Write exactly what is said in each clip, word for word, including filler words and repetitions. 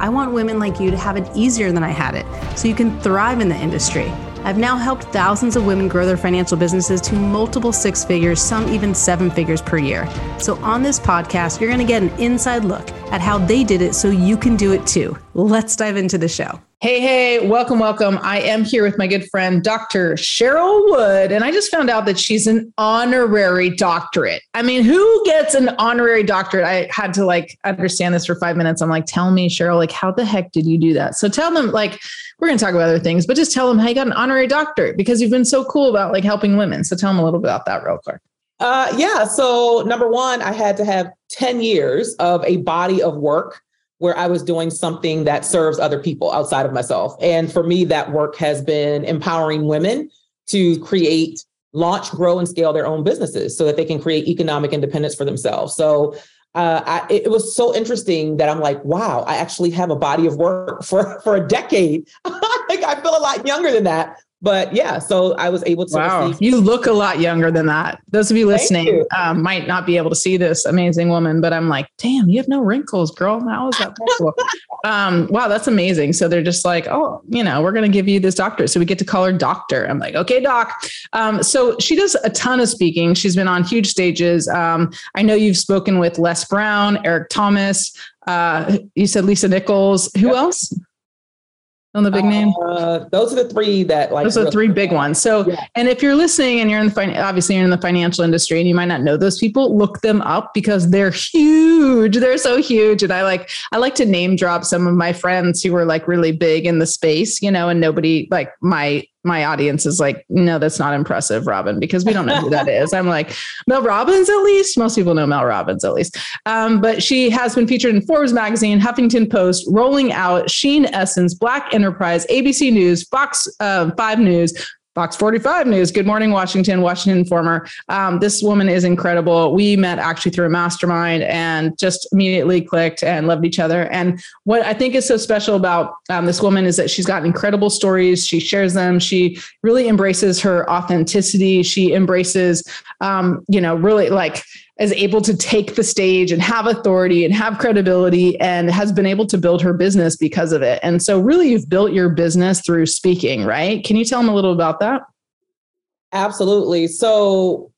I want women like you to have it easier than I had it, so you can thrive in the industry. I've now helped thousands of women grow their financial businesses to multiple six figures, some even seven figures per year. So on this podcast, you're going to get an inside look at how they did it so you can do it too. Let's dive into the show. Hey, hey, welcome, welcome. I am here with my good friend, Doctor Cheryl Wood, and I just found out that she's an honorary doctorate. I mean, who gets an honorary doctorate? I had to like understand this for five minutes. I'm like, tell me, Cheryl, like, how the heck did you do that? So tell them, like, we're going to talk about other things, but just tell them how you got an honorary doctorate because you've been so cool about like helping women. So tell them a little bit about that real quick. Uh, yeah. So number one, I had to have ten years of a body of work where I was doing something that serves other people outside of myself. And for me, that work has been empowering women to create, launch, grow, and scale their own businesses so that they can create economic independence for themselves. So uh, I, it was so interesting that I'm like, wow, I actually have a body of work for, for a decade. Like, I feel a lot younger than that. But yeah, so I was able to. Wow, receive- you look a lot younger than that. Those of you listening you. Um, might not be able to see this amazing woman, but I'm like, damn, you have no wrinkles, girl. How is that possible? um, wow, that's amazing. So they're just like, oh, you know, we're going to give you this doctorate. So we get to call her doctor. I'm like, okay, doc. Um, so she does a ton of speaking. She's been on huge stages. Um, I know you've spoken with Les Brown, Eric Thomas. Uh, you said Lisa Nichols. Who yep. else? On the big name? Uh, those are the three that like. Those are the three big ones. So, yeah. And if you're listening and you're in the fin- obviously you're in the financial industry and you might not know those people, look them up because they're huge. They're so huge. And I like, I like to name drop some of my friends who were like really big in the space, you know, and nobody like my, my audience is like, no, that's not impressive, Robin, because we don't know who that is. I'm like, Mel Robbins, at least. Most people know Mel Robbins, at least. Um, but she has been featured in Forbes magazine, Huffington Post, Rolling Out, Sheen Essence, Black Enterprise, A B C News, Fox uh, five News, Fox forty-five News, Good Morning Washington, Washington Informer. Um, this woman is incredible. We met actually through a mastermind and just immediately clicked and loved each other. And what I think is so special about um, this woman is that she's got incredible stories. She shares them. She really embraces her authenticity. She embraces, um, you know, really like is able to take the stage and have authority and have credibility and has been able to build her business because of it. And so really you've built your business through speaking, right? Can you tell them a little about that? Absolutely. So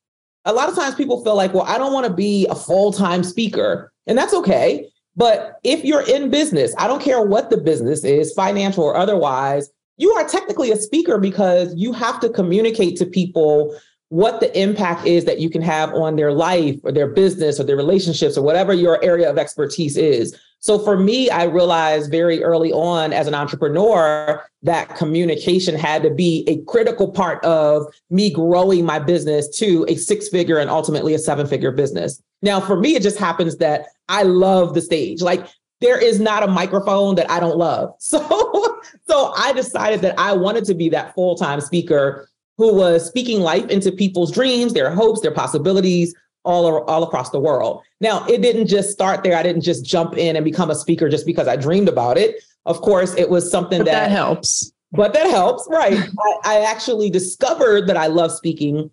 a lot of times people feel like, well, I don't want to be a full-time speaker, and that's okay. But if you're in business, I don't care what the business is, financial or otherwise, you are technically a speaker because you have to communicate to people what the impact is that you can have on their life or their business or their relationships or whatever your area of expertise is. So for me, I realized very early on as an entrepreneur that communication had to be a critical part of me growing my business to a six-figure and ultimately a seven-figure business. Now, for me, it just happens that I love the stage. Like, there is not a microphone that I don't love. So, so I decided that I wanted to be that full-time speaker who was speaking life into people's dreams, their hopes, their possibilities, all, all across the world. Now, it didn't just start there. I didn't just jump in and become a speaker just because I dreamed about it. Of course, it was something that, that helps. But that helps, right? I, I actually discovered that I love speaking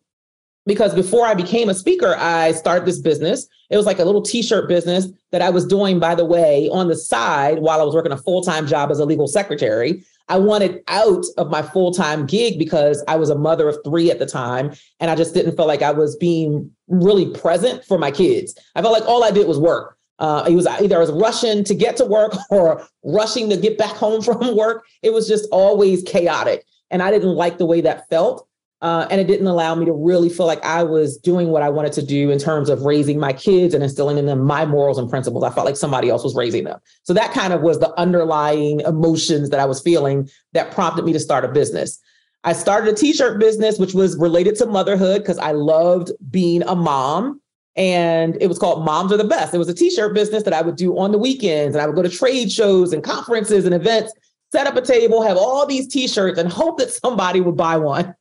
because before I became a speaker, I started this business. It was like a little t-shirt business that I was doing, by the way, on the side while I was working a full-time job as a legal secretary. I wanted out of my full-time gig because I was a mother of three at the time, and I just didn't feel like I was being really present for my kids. I felt like all I did was work. Uh, it was either I was rushing to get to work or rushing to get back home from work. It was just always chaotic, and I didn't like the way that felt, uh, and it didn't allow me to really feel like I was doing what I wanted to do in terms of raising my kids and instilling in them my morals and principles. I felt like somebody else was raising them. So that kind of was the underlying emotions that I was feeling that prompted me to start a business. I started a t-shirt business, which was related to motherhood because I loved being a mom, and it was called Moms Are the Best. It was a t-shirt business that I would do on the weekends, and I would go to trade shows and conferences and events set up a table, have all these t-shirts and hope that somebody would buy one.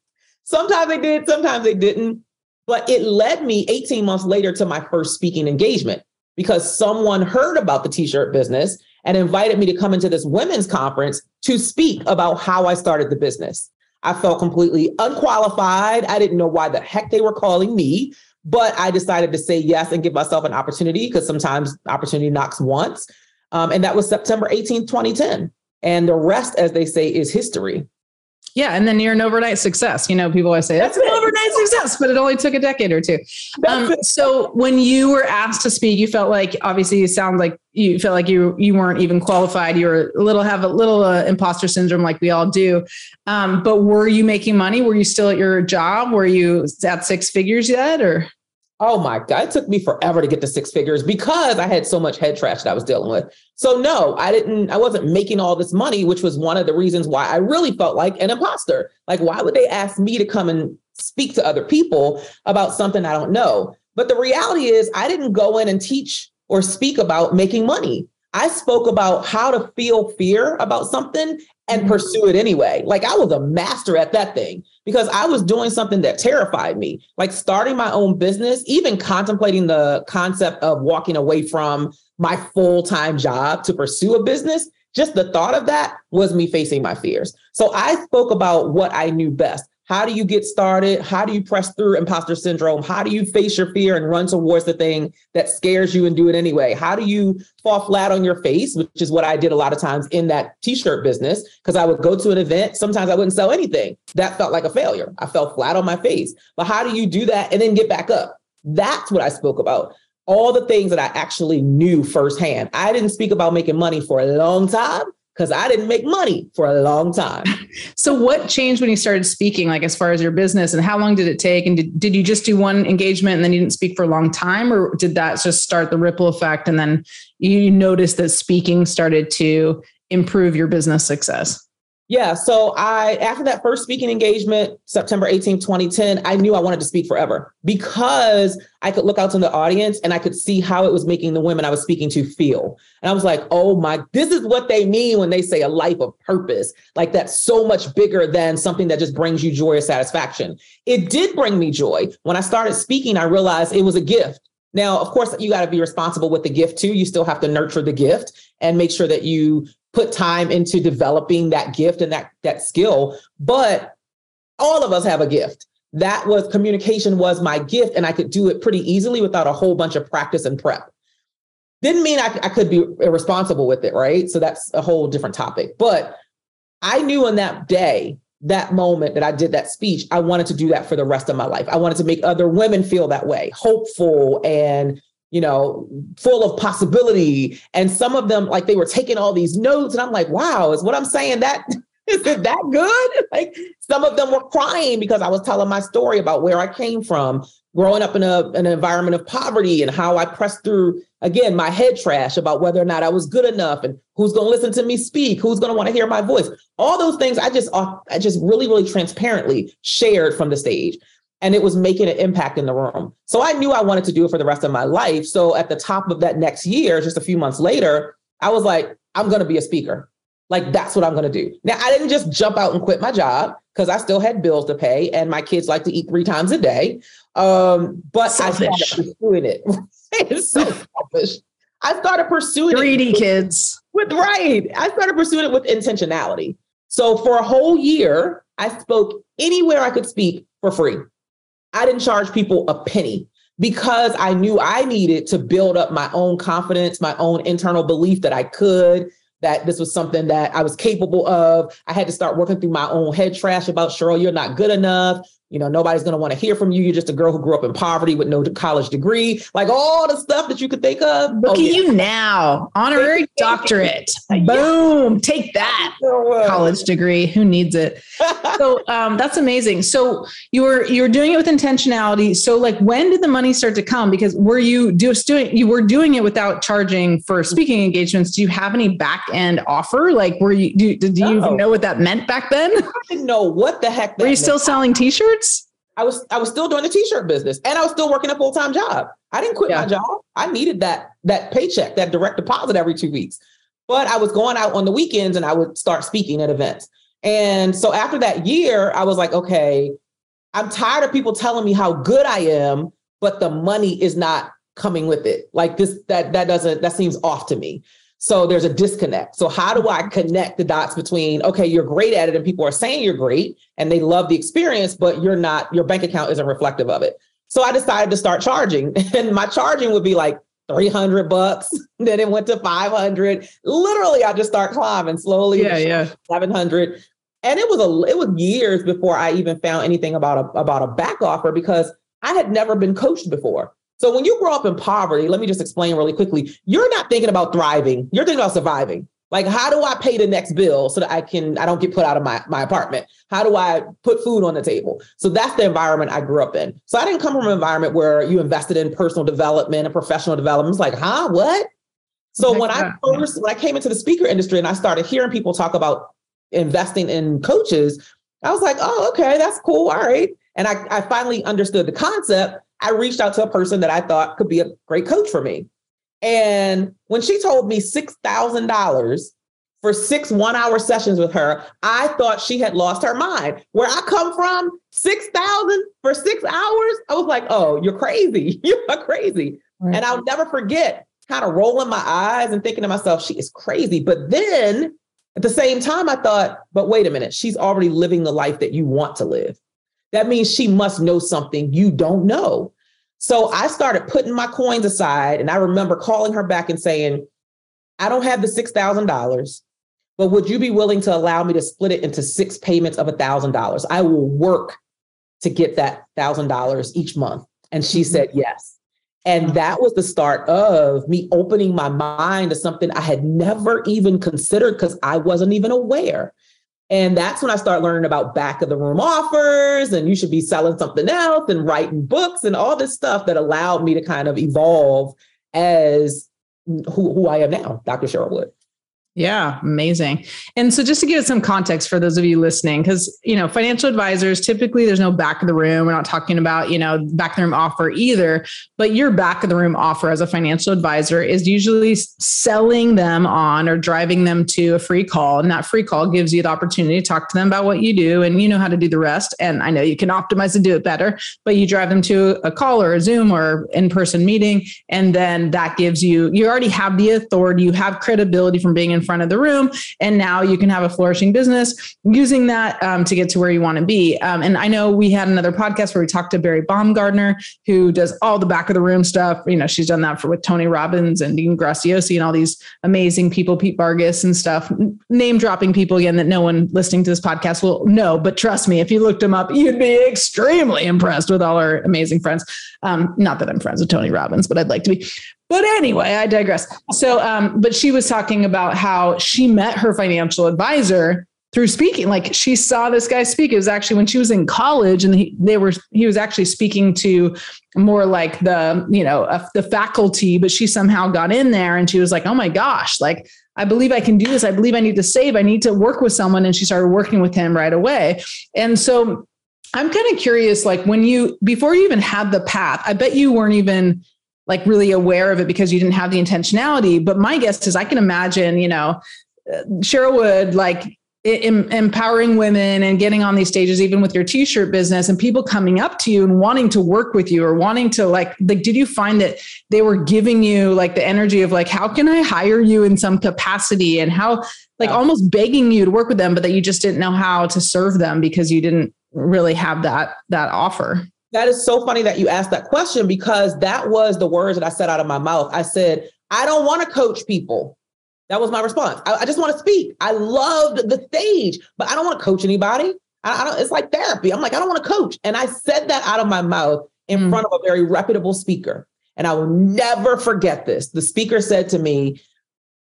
Sometimes they did, sometimes they didn't. But it led me eighteen months later to my first speaking engagement, because someone heard about the t-shirt business and invited me to come into this women's conference to speak about how I started the business. I felt completely unqualified. I didn't know why the heck they were calling me, but I decided to say yes and give myself an opportunity, because sometimes opportunity knocks once. Um, and that was September eighteenth, twenty ten. And the rest, as they say, is history. Yeah. And then you're an overnight success. You know, people always say that's an overnight success, but it only took a decade or two. Um, so when you were asked to speak, you felt like, obviously you sound like you felt like you, you weren't even qualified. You were a little, have a little uh, imposter syndrome, like we all do. Um, but were you making money? Were you still at your job? Were you at six figures yet? Or, oh my God, it took me forever to get to six figures because I had so much head trash that I was dealing with. So no, I didn't, I wasn't making all this money, which was one of the reasons why I really felt like an imposter. Like, why would they ask me to come and speak to other people about something I don't know? But the reality is I didn't go in and teach or speak about making money. I spoke about how to feel fear about something and pursue it anyway. Like, I was a master at that thing because I was doing something that terrified me. Like, starting my own business, even contemplating the concept of walking away from my full-time job to pursue a business, just the thought of that was me facing my fears. So I spoke about what I knew best. How do you get started? How do you press through imposter syndrome? How do you face your fear and run towards the thing that scares you and do it anyway? How do you fall flat on your face, which is what I did a lot of times in that t-shirt business, because I would go to an event. Sometimes I wouldn't sell anything. That felt like a failure. I fell flat on my face. But how do you do that and then get back up? That's what I spoke about. All the things that I actually knew firsthand. I didn't speak about making money for a long time, because I didn't make money for a long time. So what changed when you started speaking, like as far as your business, and how long did it take? And did, did you just do one engagement and then you didn't speak for a long time, or did that just start the ripple effect? And then you noticed that speaking started to improve your business success? Yeah. So I, after that first speaking engagement, September eighteenth, twenty ten, I knew I wanted to speak forever because I could look out to the audience and I could see how it was making the women I was speaking to feel. And I was like, oh my, this is what they mean when they say a life of purpose. Like, that's so much bigger than something that just brings you joy or satisfaction. It did bring me joy. When I started speaking, I realized it was a gift. Now, of course, you got to be responsible with the gift too. You still have to nurture the gift and make sure that you put time into developing that gift and that, that skill. But all of us have a gift. That was, communication was my gift, and I could do it pretty easily without a whole bunch of practice and prep. Didn't mean I, I could be irresponsible with it, right? So that's a whole different topic. But I knew on that day, that moment that I did that speech, I wanted to do that for the rest of my life. I wanted to make other women feel that way, hopeful and, you know, full of possibility. And some of them, like, they were taking all these notes and I'm like, wow, is what I'm saying that, is it that good? Like, some of them were crying because I was telling my story about where I came from, growing up in a, an environment of poverty, and how I pressed through, again, my head trash about whether or not I was good enough and who's going to listen to me speak, who's going to want to hear my voice. All those things I just, I just really, really transparently shared from the stage. And it was making an impact in the room. So I knew I wanted to do it for the rest of my life. So at the top of that next year, just a few months later, I was like, I'm going to be a speaker. Like, that's what I'm going to do. Now, I didn't just jump out and quit my job because I still had bills to pay and my kids like to eat three times a day. Um, but selfish. I started pursuing it. It's so selfish. I started pursuing greedy it. Greedy kids. With, right. I started pursuing it with intentionality. So for a whole year, I spoke anywhere I could speak for free. I didn't charge people a penny because I knew I needed to build up my own confidence, my own internal belief that I could, that this was something that I was capable of. I had to start working through my own head trash about, Cheryl, you're not good enough. You know, nobody's going to want to hear from you. You're just a girl who grew up in poverty with no college degree. Like, all the stuff that you could think of. Look oh, at yeah. you now. Honorary doctorate. Boom. Take that college degree. Who needs it? So um, that's amazing. So you were, you were doing it with intentionality. So, like, when did the money start to come? Because were you just doing, you were doing it without charging for speaking engagements. Do you have any back end offer? Like, were you, do, did you even know what that meant back then? I didn't know what the heck that Were you meant. Still selling t-shirts? I was I was still doing the t-shirt business, and I was still working a full-time job. I didn't quit yeah. my job. I needed that that paycheck, that direct deposit every two weeks. But I was going out on the weekends and I would start speaking at events. And so after that year, I was like, okay, I'm tired of people telling me how good I am, but the money is not coming with it. Like this, that, that doesn't, that seems off to me. So there's a disconnect. So how do I connect the dots between, okay, you're great at it and people are saying you're great and they love the experience, but you're not, your bank account isn't reflective of it. So I decided to start charging, and my charging would be like three hundred bucks. Then it went to five hundred. Literally, I just start climbing slowly. Yeah, yeah. seven hundred. And it was a, it was years before I even found anything about a, about a back offer, because I had never been coached before. So when you grow up in poverty, let me just explain really quickly. You're not thinking about thriving. You're thinking about surviving. Like, how do I pay the next bill so that I can, I don't get put out of my, my apartment? How do I put food on the table? So that's the environment I grew up in. So I didn't come from an environment where you invested in personal development and professional development. It's like, huh, what? So when I first, when I came into the speaker industry and I started hearing people talk about investing in coaches, I was like, oh, okay, that's cool. All right. And I, I finally understood the concept. I reached out to a person that I thought could be a great coach for me. And when she told me six thousand dollars for six one-hour sessions with her, I thought she had lost her mind. Where I come from, six thousand dollars for six hours? I was like, oh, you're crazy. You are crazy. Right. And I'll never forget kind of rolling my eyes and thinking to myself, she is crazy. But then at the same time, I thought, but wait a minute, she's already living the life that you want to live. That means she must know something you don't know. So I started putting my coins aside, and I remember calling her back and saying, I don't have the six thousand dollars, but would you be willing to allow me to split it into six payments of one thousand dollars? I will work to get that one thousand dollars each month. And she said, yes. And that was the start of me opening my mind to something I had never even considered, because I wasn't even aware. And that's when I started learning about back of the room offers, and you should be selling something else and writing books and all this stuff that allowed me to kind of evolve as who, who I am now, Doctor Cheryl Wood. Yeah, amazing. And so just to give it some context for those of you listening, because, you know, financial advisors, typically there's no back of the room. We're not talking about, you know, back of the room offer either, but your back of the room offer as a financial advisor is usually selling them on or driving them to a free call. And that free call gives you the opportunity to talk to them about what you do, and you know how to do the rest. And I know you can optimize and do it better, but you drive them to a call or a Zoom or in-person meeting. And then that gives you, you already have the authority, you have credibility from being in front of the room. And now you can have a flourishing business using that um, to get to where you want to be. Um, and I know we had another podcast where we talked to Barry Baumgartner, who does all the back of the room stuff. You know, she's done that for with Tony Robbins and Dean Graciosi and all these amazing people, Pete Vargas and stuff, name dropping people again that no one listening to this podcast will know. But trust me, if you looked them up, you'd be extremely impressed with all our amazing friends. Um, not that I'm friends with Tony Robbins, but I'd like to be. But anyway, I digress. So, um, but she was talking about how she met her financial advisor through speaking. Like, she saw this guy speak. It was actually when she was in college, and he, they were, he was actually speaking to more like the, you know, uh, the faculty, but she somehow got in there and she was like, oh my gosh, like, I believe I can do this. I believe I need to save. I need to work with someone. And she started working with him right away. And so I'm kind of curious, like, when you, before you even had the path, I bet you weren't even like really aware of it because you didn't have the intentionality. But my guess is I can imagine, you know, Cheryl Wood, like em- empowering women and getting on these stages, even with your t-shirt business, and people coming up to you and wanting to work with you or wanting to like, like, did you find that they were giving you like the energy of like, how can I hire you in some capacity, and how like yeah. almost begging you to work with them, but that you just didn't know how to serve them because you didn't really have that, that offer? That is so funny that you asked that question, because that was the words that I said out of my mouth. I said, I don't want to coach people. That was my response. I, I just want to speak. I loved the stage, but I don't want to coach anybody. I, I don't, it's like therapy. I'm like, I don't want to coach. And I said that out of my mouth in mm. front of a very reputable speaker. And I will never forget this. The speaker said to me,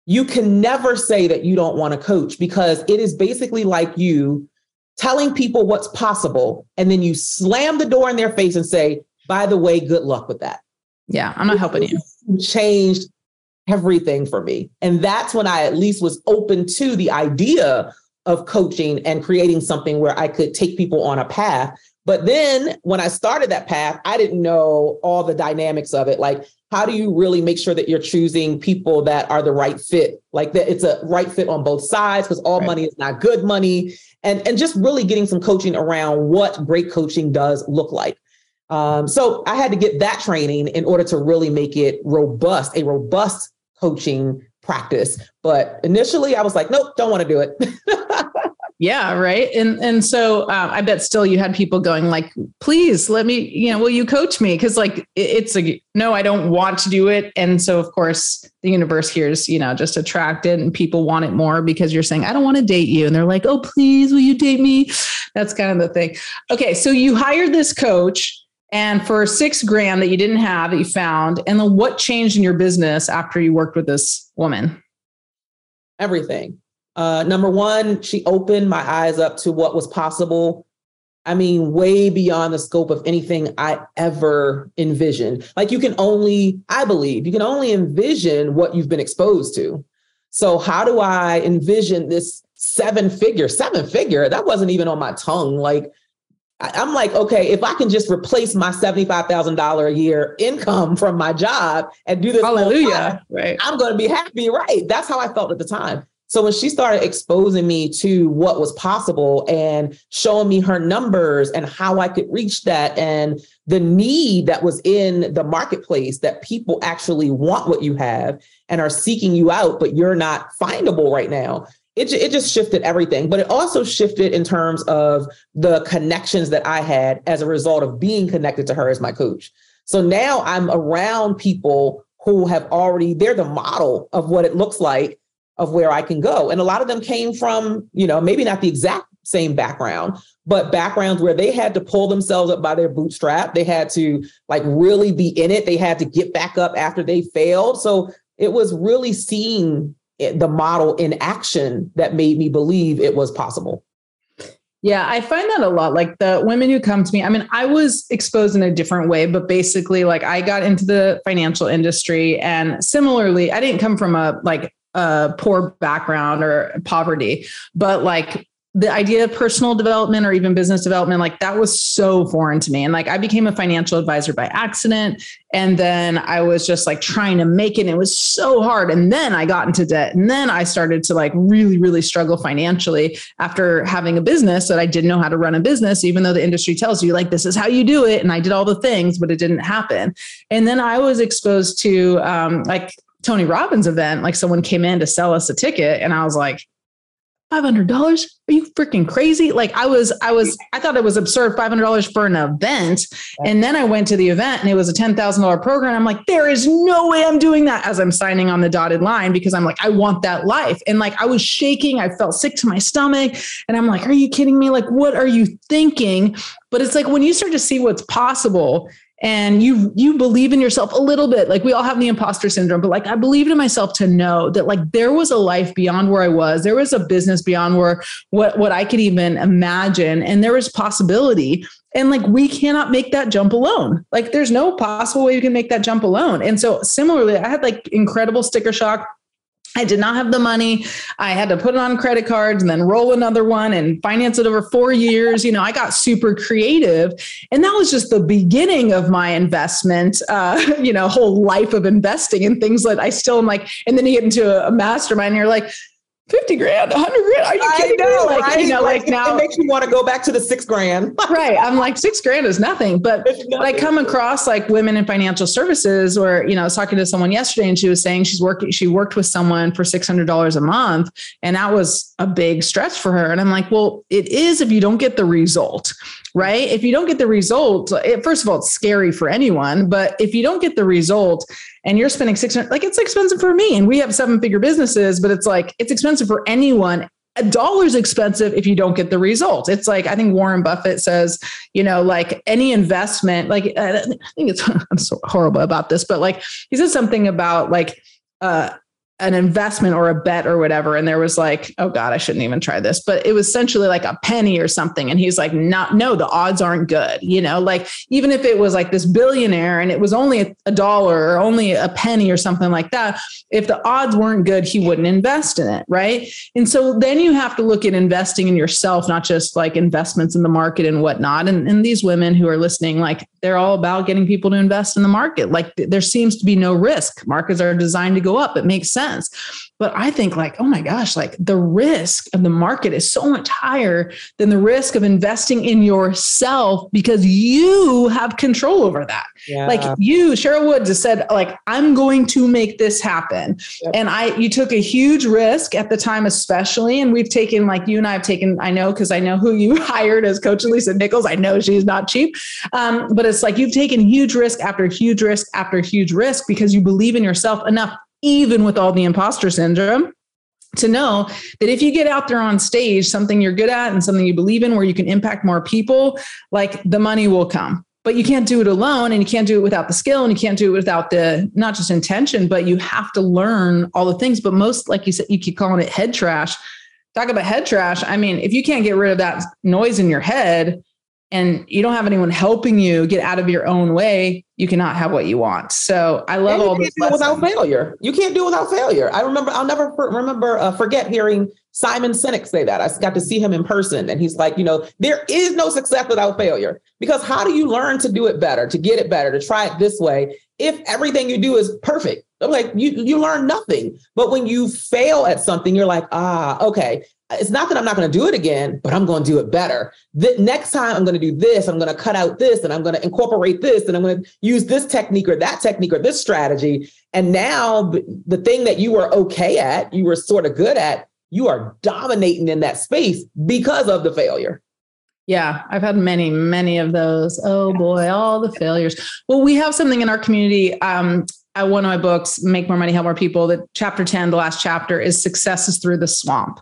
you can never say that you don't want to coach, because it is basically like you telling people what's possible, and then you slam the door in their face and say, by the way, good luck with that. Yeah, I'm not helping you. Changed everything for me. And that's when I at least was open to the idea of coaching and creating something where I could take people on a path. But then when I started that path, I didn't know all the dynamics of it. Like, how do you really make sure that you're choosing people that are the right fit? Like that it's a right fit on both sides, because all right. money is not good money. And, and just really getting some coaching around what great coaching does look like. Um, so I had to get that training in order to really make it robust, a robust coaching practice. But initially I was like, nope, don't want to do it. Yeah. Right. And, and so uh, I bet still you had people going like, please let me, you know, will you coach me? Cause like, it's a, no, I don't want to do it. And so of course the universe here is, you know, just attracted and people want it more because you're saying, I don't want to date you. And they're like, oh, please, will you date me? That's kind of the thing. Okay. So you hired this coach and for six grand that you didn't have that you found, and then what changed in your business after you worked with this woman? Everything. Uh, number one, she opened my eyes up to what was possible. I mean, way beyond the scope of anything I ever envisioned. Like you can only, I believe, you can only envision what you've been exposed to. So how do I envision this seven figure, seven figure? That wasn't even on my tongue. Like I'm like, okay, if I can just replace my seventy-five thousand dollars a year income from my job and do this, hallelujah, right, I'm going to be happy. Right. That's how I felt at the time. So when she started exposing me to what was possible and showing me her numbers and how I could reach that and the need that was in the marketplace, that people actually want what you have and are seeking you out, but you're not findable right now. It, it just shifted everything. But it also shifted in terms of the connections that I had as a result of being connected to her as my coach. So now I'm around people who have already, they're the model of what it looks like, of where I can go. And a lot of them came from, you know, maybe not the exact same background, but backgrounds where they had to pull themselves up by their bootstrap. They had to like really be in it. They had to get back up after they failed. So it was really seeing the model in action that made me believe it was possible. Yeah, I find that a lot. Like the women who come to me, I mean, I was exposed in a different way, but basically like I got into the financial industry and similarly, I didn't come from a like a uh, poor background or poverty, but like the idea of personal development or even business development, like that was so foreign to me. And like, I became a financial advisor by accident. And then I was just like trying to make it. And it was so hard. And then I got into debt. And then I started to like really, really struggle financially after having a business that I didn't know how to run a business, even though the industry tells you like, this is how you do it. And I did all the things, but it didn't happen. And then I was exposed to um, like Tony Robbins event, like someone came in to sell us a ticket and I was like, five hundred dollars? Are you freaking crazy? Like I was, I was, I thought it was absurd, five hundred dollars for an event. And then I went to the event and it was a ten thousand dollars program. I'm like, there is no way I'm doing that as I'm signing on the dotted line because I'm like, I want that life. And like, I was shaking, I felt sick to my stomach and I'm like, are you kidding me? Like, what are you thinking? But it's like, when you start to see what's possible and you, you believe in yourself a little bit, like we all have the imposter syndrome, but like, I believed in myself to know that like, there was a life beyond where I was, there was a business beyond where what, what I could even imagine. And there was possibility. And like, we cannot make that jump alone. Like there's no possible way you can make that jump alone. And so similarly, I had like incredible sticker shock. I did not have the money. I had to put it on credit cards and then roll another one and finance it over four years. You know, I got super creative and that was just the beginning of my investment, uh, you know, whole life of investing and things that I still am like, and then you get into a, a mastermind and you're like, fifty grand, a hundred grand. Are you kidding me? Like, right? You know, like, like it, now it makes you want to go back to the six grand. Right. I'm like, six grand is nothing, but, nothing. But I come across like women in financial services or, you know, I was talking to someone yesterday and she was saying she's working, she worked with someone for six hundred dollars a month. And that was a big stretch for her. And I'm like, well, it is, if you don't get the result, right? If you don't get the result, it, first of all, it's scary for anyone, but if you don't get the result, and you're spending six hundred, like it's expensive for me. And we have seven figure businesses, but it's like, it's expensive for anyone. A dollar's expensive if you don't get the result. It's like, I think Warren Buffett says, you know, like any investment, like, I think it's, I'm so horrible about this, but like, he said something about like, uh, an investment or a bet or whatever. And there was like, oh God, I shouldn't even try this, but it was essentially like a penny or something. And he's like, not, no, the odds aren't good. You know, like even if it was like this billionaire and it was only a dollar or only a penny or something like that, if the odds weren't good, he wouldn't invest in it. Right. And so then you have to look at investing in yourself, not just like investments in the market and whatnot. And, and these women who are listening, like they're all about getting people to invest in the market. Like there seems to be no risk. Markets are designed to go up. It makes sense. But I think like, oh my gosh, like the risk of the market is so much higher than the risk of investing in yourself because you have control over that. Yeah. Like you, Cheryl Wood, just said, like, I'm going to make this happen. Yep. And I, you took a huge risk at the time, especially. And we've taken, like you and I have taken, I know, because I know who you hired as coach, Lisa Nichols. I know she's not cheap. Um, but it's like, you've taken huge risk after huge risk after huge risk because you believe in yourself enough, even with all the imposter syndrome, to know that if you get out there on stage, something you're good at and something you believe in where you can impact more people, like the money will come. But you can't do it alone, and you can't do it without the skill, and you can't do it without the, not just intention, but you have to learn all the things. But most, like you said, you keep calling it head trash. Talk about head trash. I mean, if you can't get rid of that noise in your head and you don't have anyone helping you get out of your own way, you cannot have what you want. So I love all this without failure. You can't do it without failure. I remember, I'll never remember, uh, forget hearing Simon Sinek say that. I got to see him in person and he's like, you know, there is no success without failure, because how do you learn to do it better, to get it better, to try it this way? If everything you do is perfect, I'm like, you, you learn nothing. But when you fail at something, you're like, ah, okay. It's not that I'm not going to do it again, but I'm going to do it better. The next time I'm going to do this, I'm going to cut out this, and I'm going to incorporate this, and I'm going to use this technique or that technique or this strategy. And now the thing that you were okay at, you were sort of good at, you are dominating in that space because of the failure. Yeah, I've had many, many of those. Oh boy, all the failures. Well, we have something in our community. Um, I, one of my books, Make More Money, Help More People, that chapter ten, the last chapter is Success is Through the Swamp.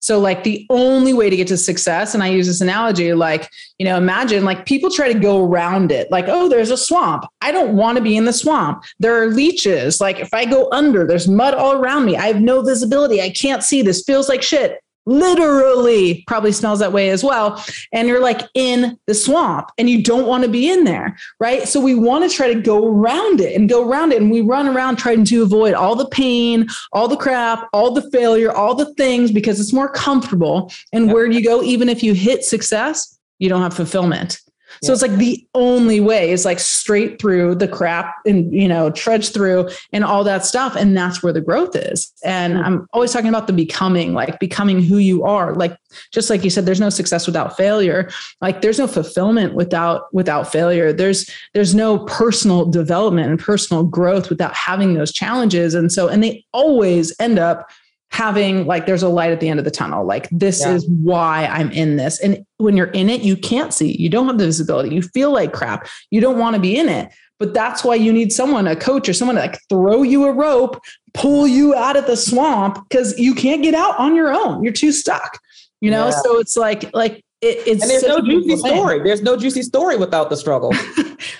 So like the only way to get to success, and I use this analogy, like, you know, imagine like people try to go around it. Like, oh, there's a swamp. I don't want to be in the swamp. There are leeches. Like if I go under, there's mud all around me. I have no visibility. I can't see. This feels like shit. Literally probably smells that way as well. And you're like in the swamp and you don't want to be in there, right? So we want to try to go around it and go around it. And we run around trying to avoid all the pain, all the crap, all the failure, all the things, because it's more comfortable. And yep. Where do you go? Even if you hit success, you don't have fulfillment. So it's like the only way is like straight through the crap and, you know, trudge through and all that stuff. And that's where the growth is. And I'm always talking about the becoming, like becoming who you are. Like, just like you said, there's no success without failure. Like there's no fulfillment without, without failure. There's, there's no personal development and personal growth without having those challenges. And so, and they always end up having like, there's a light at the end of the tunnel. Like this yeah. is why I'm in this. And when you're in it, you can't see, you don't have the visibility. You feel like crap. You don't want to be in it, but that's why you need someone, a coach or someone to like throw you a rope, pull you out of the swamp. Cause you can't get out on your own. You're too stuck, you know? Yeah. So it's like, like it, it's, and there's no juicy story. Thing. There's no juicy story without the struggle.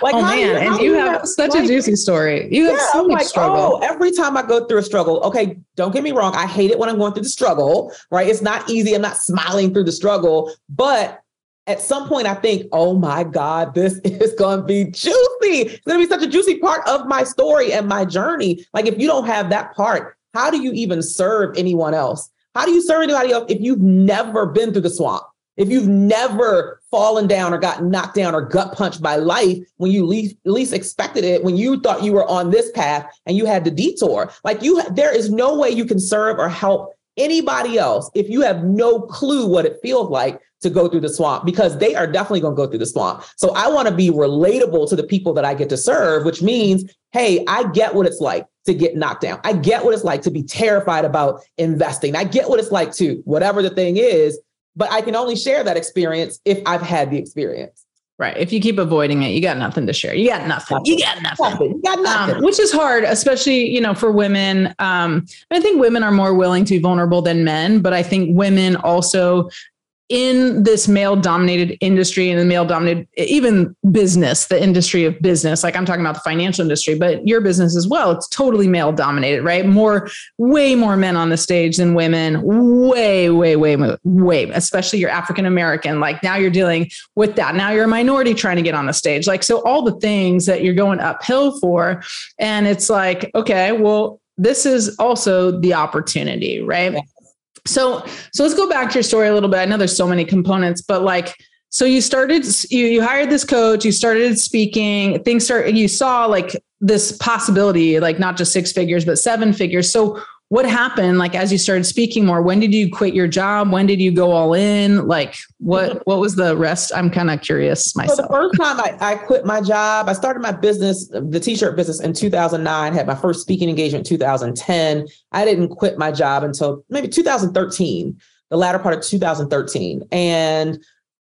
Like, oh man, you, and you, you have, have such like, a juicy story. You yeah, have so I'm much like, struggle. Oh, every time I go through a struggle, okay, don't get me wrong. I hate it when I'm going through the struggle, right? It's not easy. I'm not smiling through the struggle, but at some point I think, oh my God, this is going to be juicy. It's going to be such a juicy part of my story and my journey. Like if you don't have that part, how do you even serve anyone else? How do you serve anybody else if you've never been through the swamp? If you've never fallen down or gotten knocked down or gut punched by life when you least, least expected it, when you thought you were on this path and you had to detour, like you, there is no way you can serve or help anybody else if you have no clue what it feels like to go through the swamp, because they are definitely going to go through the swamp. So I want to be relatable to the people that I get to serve, which means, hey, I get what it's like to get knocked down. I get what it's like to be terrified about investing. I get what it's like to whatever the thing is. But I can only share that experience if I've had the experience. Right. If you keep avoiding it, you got nothing to share. You got nothing. You got nothing. nothing. You got nothing. Um, which is hard, especially, you know, for women. Um, I think women are more willing to be vulnerable than men, but I think women also in this male dominated industry and the male dominated, even business, the industry of business, like I'm talking about the financial industry, but your business as well, it's totally male dominated, right? More, way more men on the stage than women, way, way, way, way, especially you're African-American. Like now you're dealing with that. Now you're a minority trying to get on the stage. Like, so all the things that you're going uphill for, and it's like, okay, well, this is also the opportunity, right? Yeah. So, so let's go back to your story a little bit. I know there's so many components, but like, So you started, you, you hired this coach, you started speaking, things started, you saw like this possibility, like not just six figures, but seven figures. So what happened? Like, as you started speaking more, when did you quit your job? When did you go all in? Like what, what was the rest? I'm kind of curious myself. So the first time I, I quit my job, I started my business, the t-shirt business in two thousand nine, had my first speaking engagement in two thousand ten. I didn't quit my job until maybe two thousand thirteen, the latter part of two thousand thirteen. And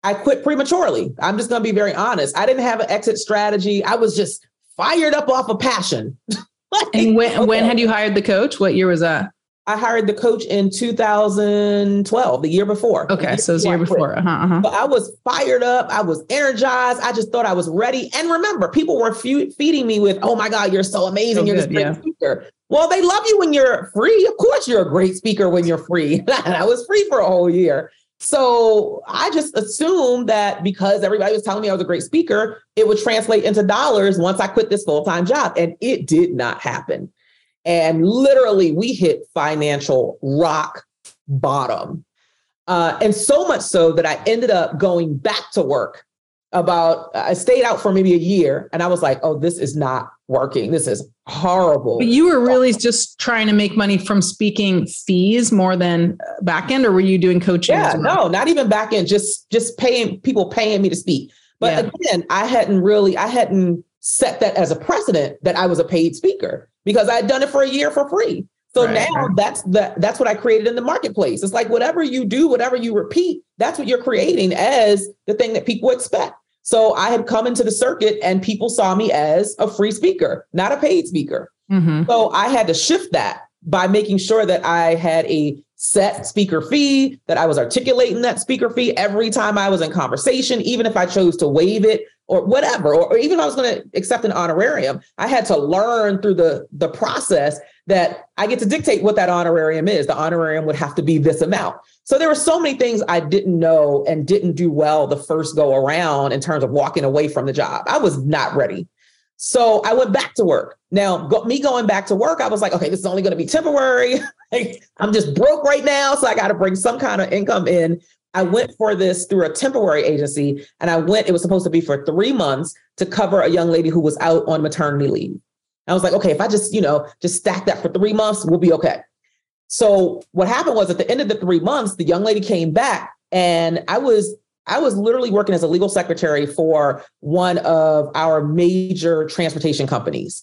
I quit prematurely. I'm just going to be very honest. I didn't have an exit strategy. I was just fired up off of passion. like, and when, okay. when had you hired the coach? What year was that? I hired the coach in two thousand twelve, the year before. Okay. Year so it was the year before. Uh-huh, uh-huh. But I was fired up. I was energized. I just thought I was ready. And remember, people were fe- feeding me with, oh my God, you're so amazing. So you're this great yeah. speaker. Well, they love you when you're free. Of course, you're a great speaker when you're free. And I was free for a whole year. So I just assumed that because everybody was telling me I was a great speaker, it would translate into dollars once I quit this full-time job. And it did not happen. And literally we hit financial rock bottom. Uh, and so much so that I ended up going back to work about, I stayed out for maybe a year and I was like, oh, this is not working. This is horrible. But you were really just trying to make money from speaking fees more than back end, or were you doing coaching? Yeah, well? No, not even back end, just, just paying people paying me to speak. But yeah. again, I hadn't really, I hadn't set that as a precedent that I was a paid speaker because I had done it for a year for free. So right. now that's the, that's what I created in the marketplace. It's like, whatever you do, whatever you repeat, that's what you're creating as the thing that people expect. So I had come into the circuit and people saw me as a free speaker, not a paid speaker. Mm-hmm. So I had to shift that by making sure that I had a set speaker fee, that I was articulating that speaker fee every time I was in conversation, even if I chose to waive it or whatever, or, or even if I was going to accept an honorarium, I had to learn through the, the process that I get to dictate what that honorarium is. The honorarium would have to be this amount. So there were so many things I didn't know and didn't do well the first go around in terms of walking away from the job. I was not ready. So I went back to work. Now go, me going back to work, I was like, okay, this is only going to be temporary. like, I'm just broke right now. So I got to bring some kind of income in. I went for this through a temporary agency and I went, it was supposed to be for three months to cover a young lady who was out on maternity leave. I was like, okay, if I just, you know, just stack that for three months, we'll be okay. So what happened was at the end of the three months, the young lady came back and I was, I was literally working as a legal secretary for one of our major transportation companies.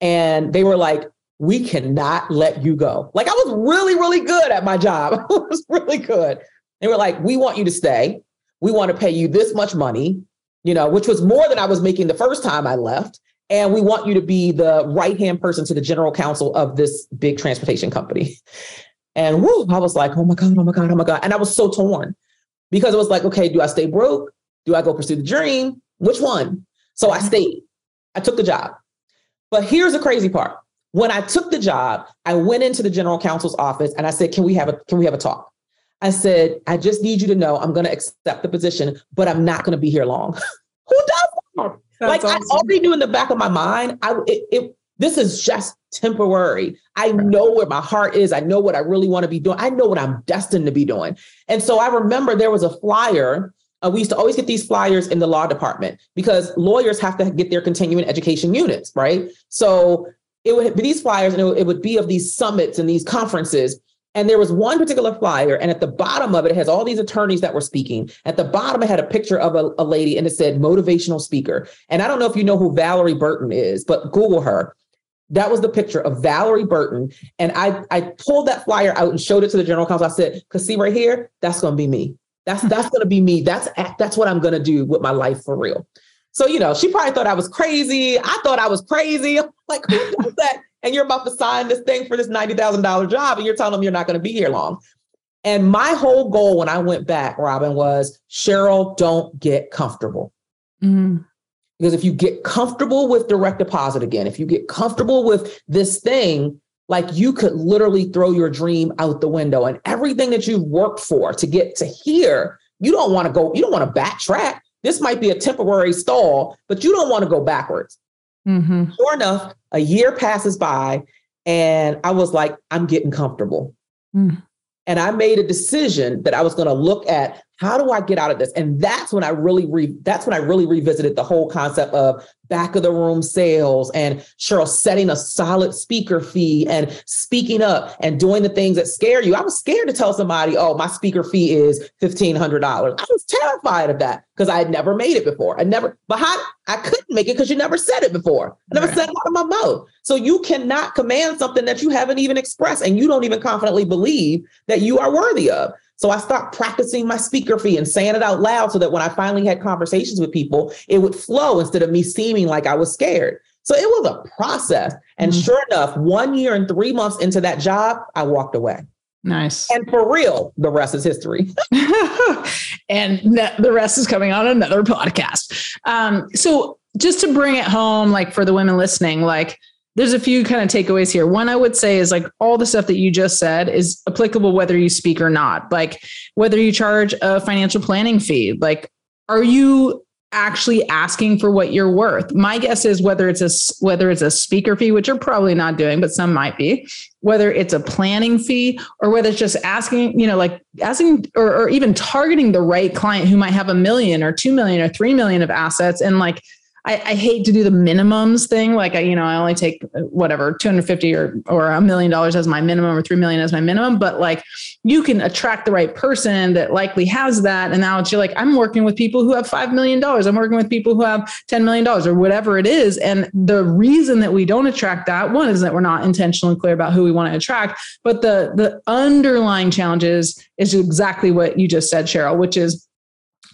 And they were like, we cannot let you go. Like I was really, really good at my job. I was really good. They were like, we want you to stay. We want to pay you this much money, you know, which was more than I was making the first time I left. And we want you to be the right-hand person to the general counsel of this big transportation company. And whoo, I was like, oh my God, oh my God, oh my God. And I was so torn because it was like, okay, do I stay broke? Do I go pursue the dream? Which one? So I stayed, I took the job. But here's the crazy part. When I took the job, I went into the general counsel's office and I said, can we have a, can we have a talk? I said, I just need you to know, I'm going to accept the position, but I'm not going to be here long. Who does that? That's like awesome. I already knew in the back of my mind, I it, it this is just temporary. I right. know where my heart is. I know what I really want to be doing. I know what I'm destined to be doing. And so I remember there was a flyer. Uh, we used to always get these flyers in the law department because lawyers have to get their continuing education units, right? So it would be these flyers and it would, it would be of these summits and these conferences. And there was one particular flyer, and at the bottom of it, it has all these attorneys that were speaking. At the bottom, it had a picture of a, a lady, and it said motivational speaker. And I don't know if you know who Valerie Burton is, but Google her. That was the picture of Valerie Burton. And I, I pulled that flyer out and showed it to the general counsel. I said, because see right here, that's going to be me. That's that's going to be me. That's that's what I'm going to do with my life for real. So, you know, she probably thought I was crazy. I thought I was crazy. I'm like, who does that? And you're about to sign this thing for this ninety thousand dollars job and you're telling them you're not going to be here long. And my whole goal when I went back, Robin, was Cheryl, don't get comfortable. Mm-hmm. Because if you get comfortable with direct deposit again, if you get comfortable with this thing, like you could literally throw your dream out the window and everything that you've worked for to get to here, you don't want to go, you don't want to backtrack. This might be a temporary stall, but you don't want to go backwards. Mm-hmm. Sure enough, a year passes by and I was like, I'm getting comfortable. Mm. And I made a decision that I was going to look at How do I get out of this? And that's when I really re- that's when I really revisited the whole concept of back of the room sales and Cheryl setting a solid speaker fee and speaking up and doing the things that scare you. I was scared to tell somebody, oh, my speaker fee is fifteen hundred dollars. I was terrified of that because I had never made it before. I never, but how, I couldn't make it because you never said it before. I never right. said it out of my mouth. So you cannot command something that you haven't even expressed and you don't even confidently believe that you are worthy of. So I stopped practicing my speaker fee and saying it out loud so that when I finally had conversations with people, it would flow instead of me seeming like I was scared. So it was a process. And mm-hmm. sure enough, one year and three months into that job, I walked away. Nice. And for real, the rest is history. And the rest is coming on another podcast. Um, so just to bring it home, like for the women listening, like, there's a few kind of takeaways here. One I would say is like all the stuff that you just said is applicable whether you speak or not, like whether you charge a financial planning fee, like, are you actually asking for what you're worth? My guess is whether it's a, whether it's a speaker fee, which you're probably not doing, but some might be, whether it's a planning fee or whether it's just asking, you know, like asking or, or even targeting the right client who might have a million or two million or three million of assets. And like, I, I hate to do the minimums thing. Like, I, you know, I only take whatever, two hundred fifty or or a million dollars as my minimum or three million as my minimum. But like, you can attract the right person that likely has that. And now it's you're like, I'm working with people who have five million dollars. I'm working with people who have ten million dollars or whatever it is. And the reason that we don't attract that one is that we're not intentional and clear about who we want to attract. But the, the underlying challenges is exactly what you just said, Cheryl, which is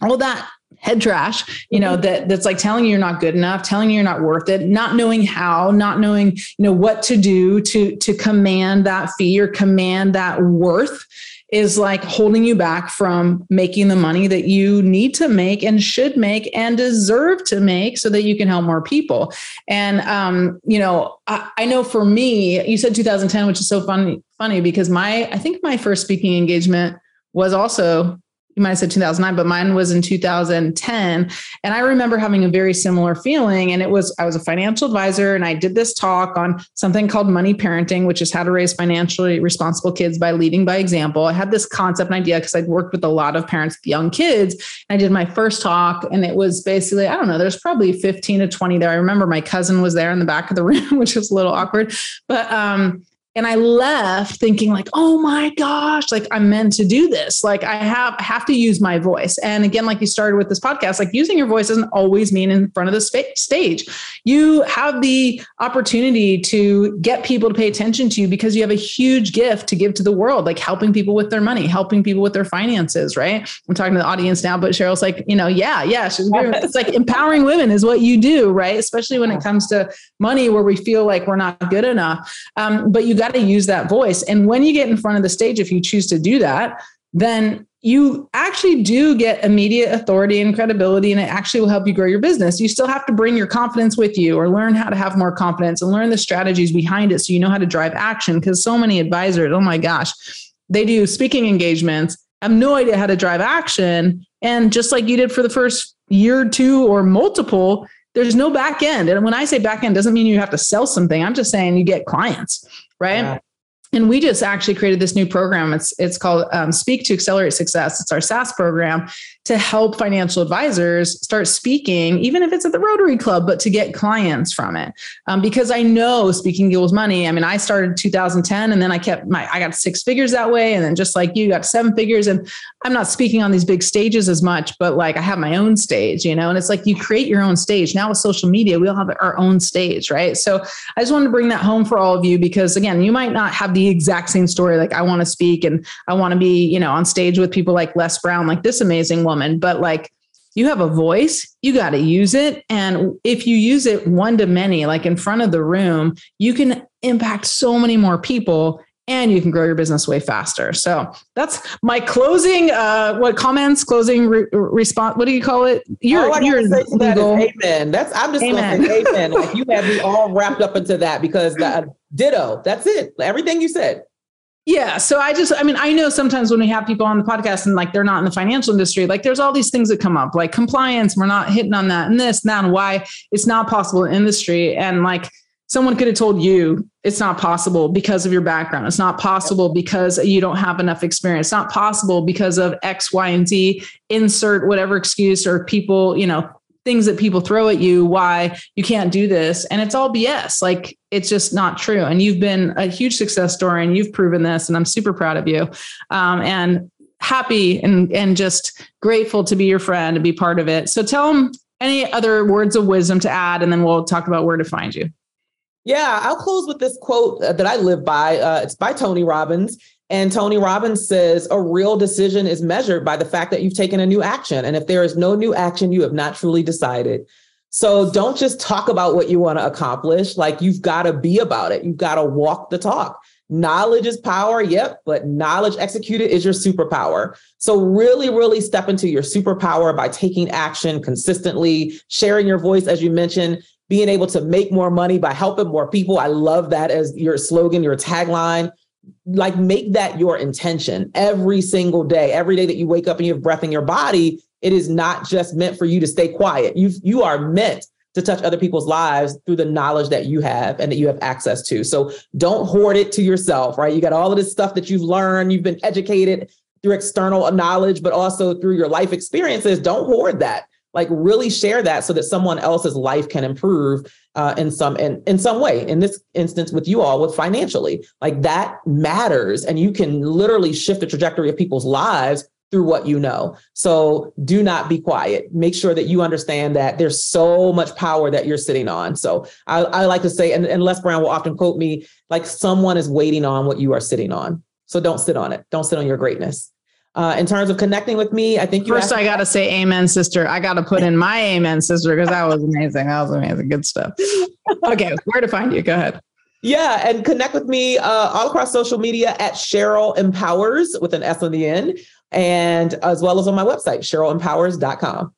all that head trash, you know, that that's like telling you you're not good enough, telling you you're not worth it, not knowing how, not knowing, you know, what to do to, to command that fee or command that worth is like holding you back from making the money that you need to make and should make and deserve to make so that you can help more people. And, um, you know, I, I know for me, you said two thousand ten, which is so funny, funny because my, I think my first speaking engagement was also, you might've said two thousand nine, but mine was in two thousand ten. And I remember having a very similar feeling. And it was, I was a financial advisor and I did this talk on something called money parenting, which is how to raise financially responsible kids by leading by example. I had this concept and idea because I'd worked with a lot of parents, young kids. And I did my first talk and it was basically, I don't know, there's probably fifteen to twenty there. I remember my cousin was there in the back of the room, which was a little awkward, but, um, and I left thinking like, oh my gosh, like I'm meant to do this. Like I have, I have to use my voice. And again, like you started with this podcast, like using your voice doesn't always mean in front of the sp- stage. You have the opportunity to get people to pay attention to you because you have a huge gift to give to the world, like helping people with their money, helping people with their finances, right? I'm talking to the audience now, but Cheryl's like, you know, yeah, yeah. She's it's like empowering women is what you do, right? Especially when it comes to money where we feel like we're not good enough. Um, but you got to use that voice. And when you get in front of the stage, if you choose to do that, then you actually do get immediate authority and credibility, and it actually will help you grow your business. You still have to bring your confidence with you or learn how to have more confidence and learn the strategies behind it. So you know how to drive action because so many advisors, oh my gosh, they do speaking engagements, have no idea how to drive action. And just like you did for the first year or two or multiple, there's no back end. And when I say back end, doesn't mean you have to sell something. I'm just saying you get clients. Right. Yeah. And we just actually created this new program. It's it's called um, Speak to Accelerate Success. It's our SaaS program to help financial advisors start speaking, even if it's at the Rotary Club, but to get clients from it. Um, because I know speaking equals money. I mean, I started two thousand ten and then I kept my, I got six figures that way. And then just like you got seven figures and I'm not speaking on these big stages as much, but like I have my own stage, you know, and it's like you create your own stage. Now with social media, we all have our own stage, right? So I just wanted to bring that home for all of you, because again, you might not have the exact same story. Like I want to speak and I want to be, you know, on stage with people like Les Brown, like this amazing woman, but like you have a voice, you got to use it. And if you use it one to many, like in front of the room, you can impact so many more people and you can grow your business way faster. So that's my closing, uh, what comments, closing re- response. What do you call it? You're, oh, you're that amen. That's, I'm just amen. Going to say amen. Like you have me all wrapped up into that because that, ditto. That's it. Everything you said. Yeah. So I just, I mean, I know sometimes when we have people on the podcast and like, they're not in the financial industry, like there's all these things that come up, like compliance, we're not hitting on that and this and that and why it's not possible in industry. And like, someone could have told you it's not possible because of your background. It's not possible because you don't have enough experience. It's not possible because of X, Y, and Z, insert whatever excuse or people, you know, things that people throw at you, why you can't do this. And it's all B S. Like, it's just not true. And you've been a huge success story and you've proven this, and I'm super proud of you. Um, and happy and, and just grateful to be your friend and be part of it. So tell them any other words of wisdom to add, and then we'll talk about where to find you. Yeah, I'll close with this quote that I live by. Uh, it's by Tony Robbins. And Tony Robbins says, a real decision is measured by the fact that you've taken a new action. And if there is no new action, you have not truly decided. So don't just talk about what you want to accomplish. Like, you've got to be about it. You've got to walk the talk. Knowledge is power. Yep. But knowledge executed is your superpower. So really, really step into your superpower by taking action consistently, sharing your voice, as you mentioned, being able to make more money by helping more people. I love that as your slogan, your tagline. Like, make that your intention every single day, every day that you wake up and you have breath in your body. It is not just meant for you to stay quiet. You you are meant to touch other people's lives through the knowledge that you have and that you have access to. So don't hoard it to yourself, right? You got all of this stuff that you've learned, you've been educated through external knowledge, but also through your life experiences. Don't hoard that. Like, really share that so that someone else's life can improve uh, in some in, in some way. In this instance, with you all, with financially, like, that matters. And you can literally shift the trajectory of people's lives through what you know. So do not be quiet. Make sure that you understand that there's so much power that you're sitting on. So I, I like to say, and, and Les Brown will often quote me, like, someone is waiting on what you are sitting on. So don't sit on it. Don't sit on your greatness. Uh, in terms of connecting with me, I think you first I got to say amen, sister. I got to put in my amen, sister, because that was amazing. That was amazing. Good stuff. Okay. Where to find you? Go ahead. Yeah. And connect with me uh, all across social media at Cheryl Empowers with an S on the end, and as well as on my website, Cheryl Empowers dot com.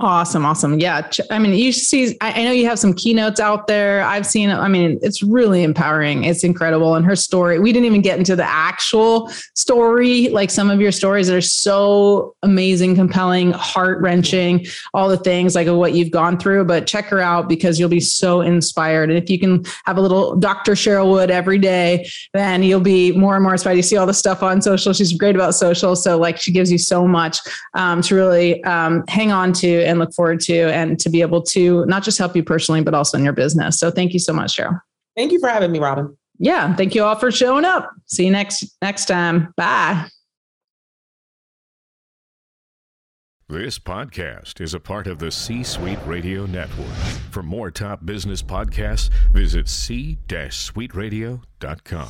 Awesome. Awesome. Yeah. I mean, you see, I know you have some keynotes out there. I've seen it. I mean, it's really empowering. It's incredible. And her story, we didn't even get into the actual story. Like, some of your stories are so amazing, compelling, heart wrenching, all the things like of what you've gone through, but check her out because you'll be so inspired. And if you can have a little Doctor Cheryl Wood every day, then you'll be more and more inspired. You see all the stuff on social. She's great about social. So like, she gives you so much um, to really um, hang on to and look forward to, and to be able to not just help you personally, but also in your business. So thank you so much, Cheryl. Thank you for having me, Robin. Yeah. Thank you all for showing up. See you next, next time. Bye. This podcast is a part of the C-Suite Radio Network. For more top business podcasts, visit c suite radio dot com.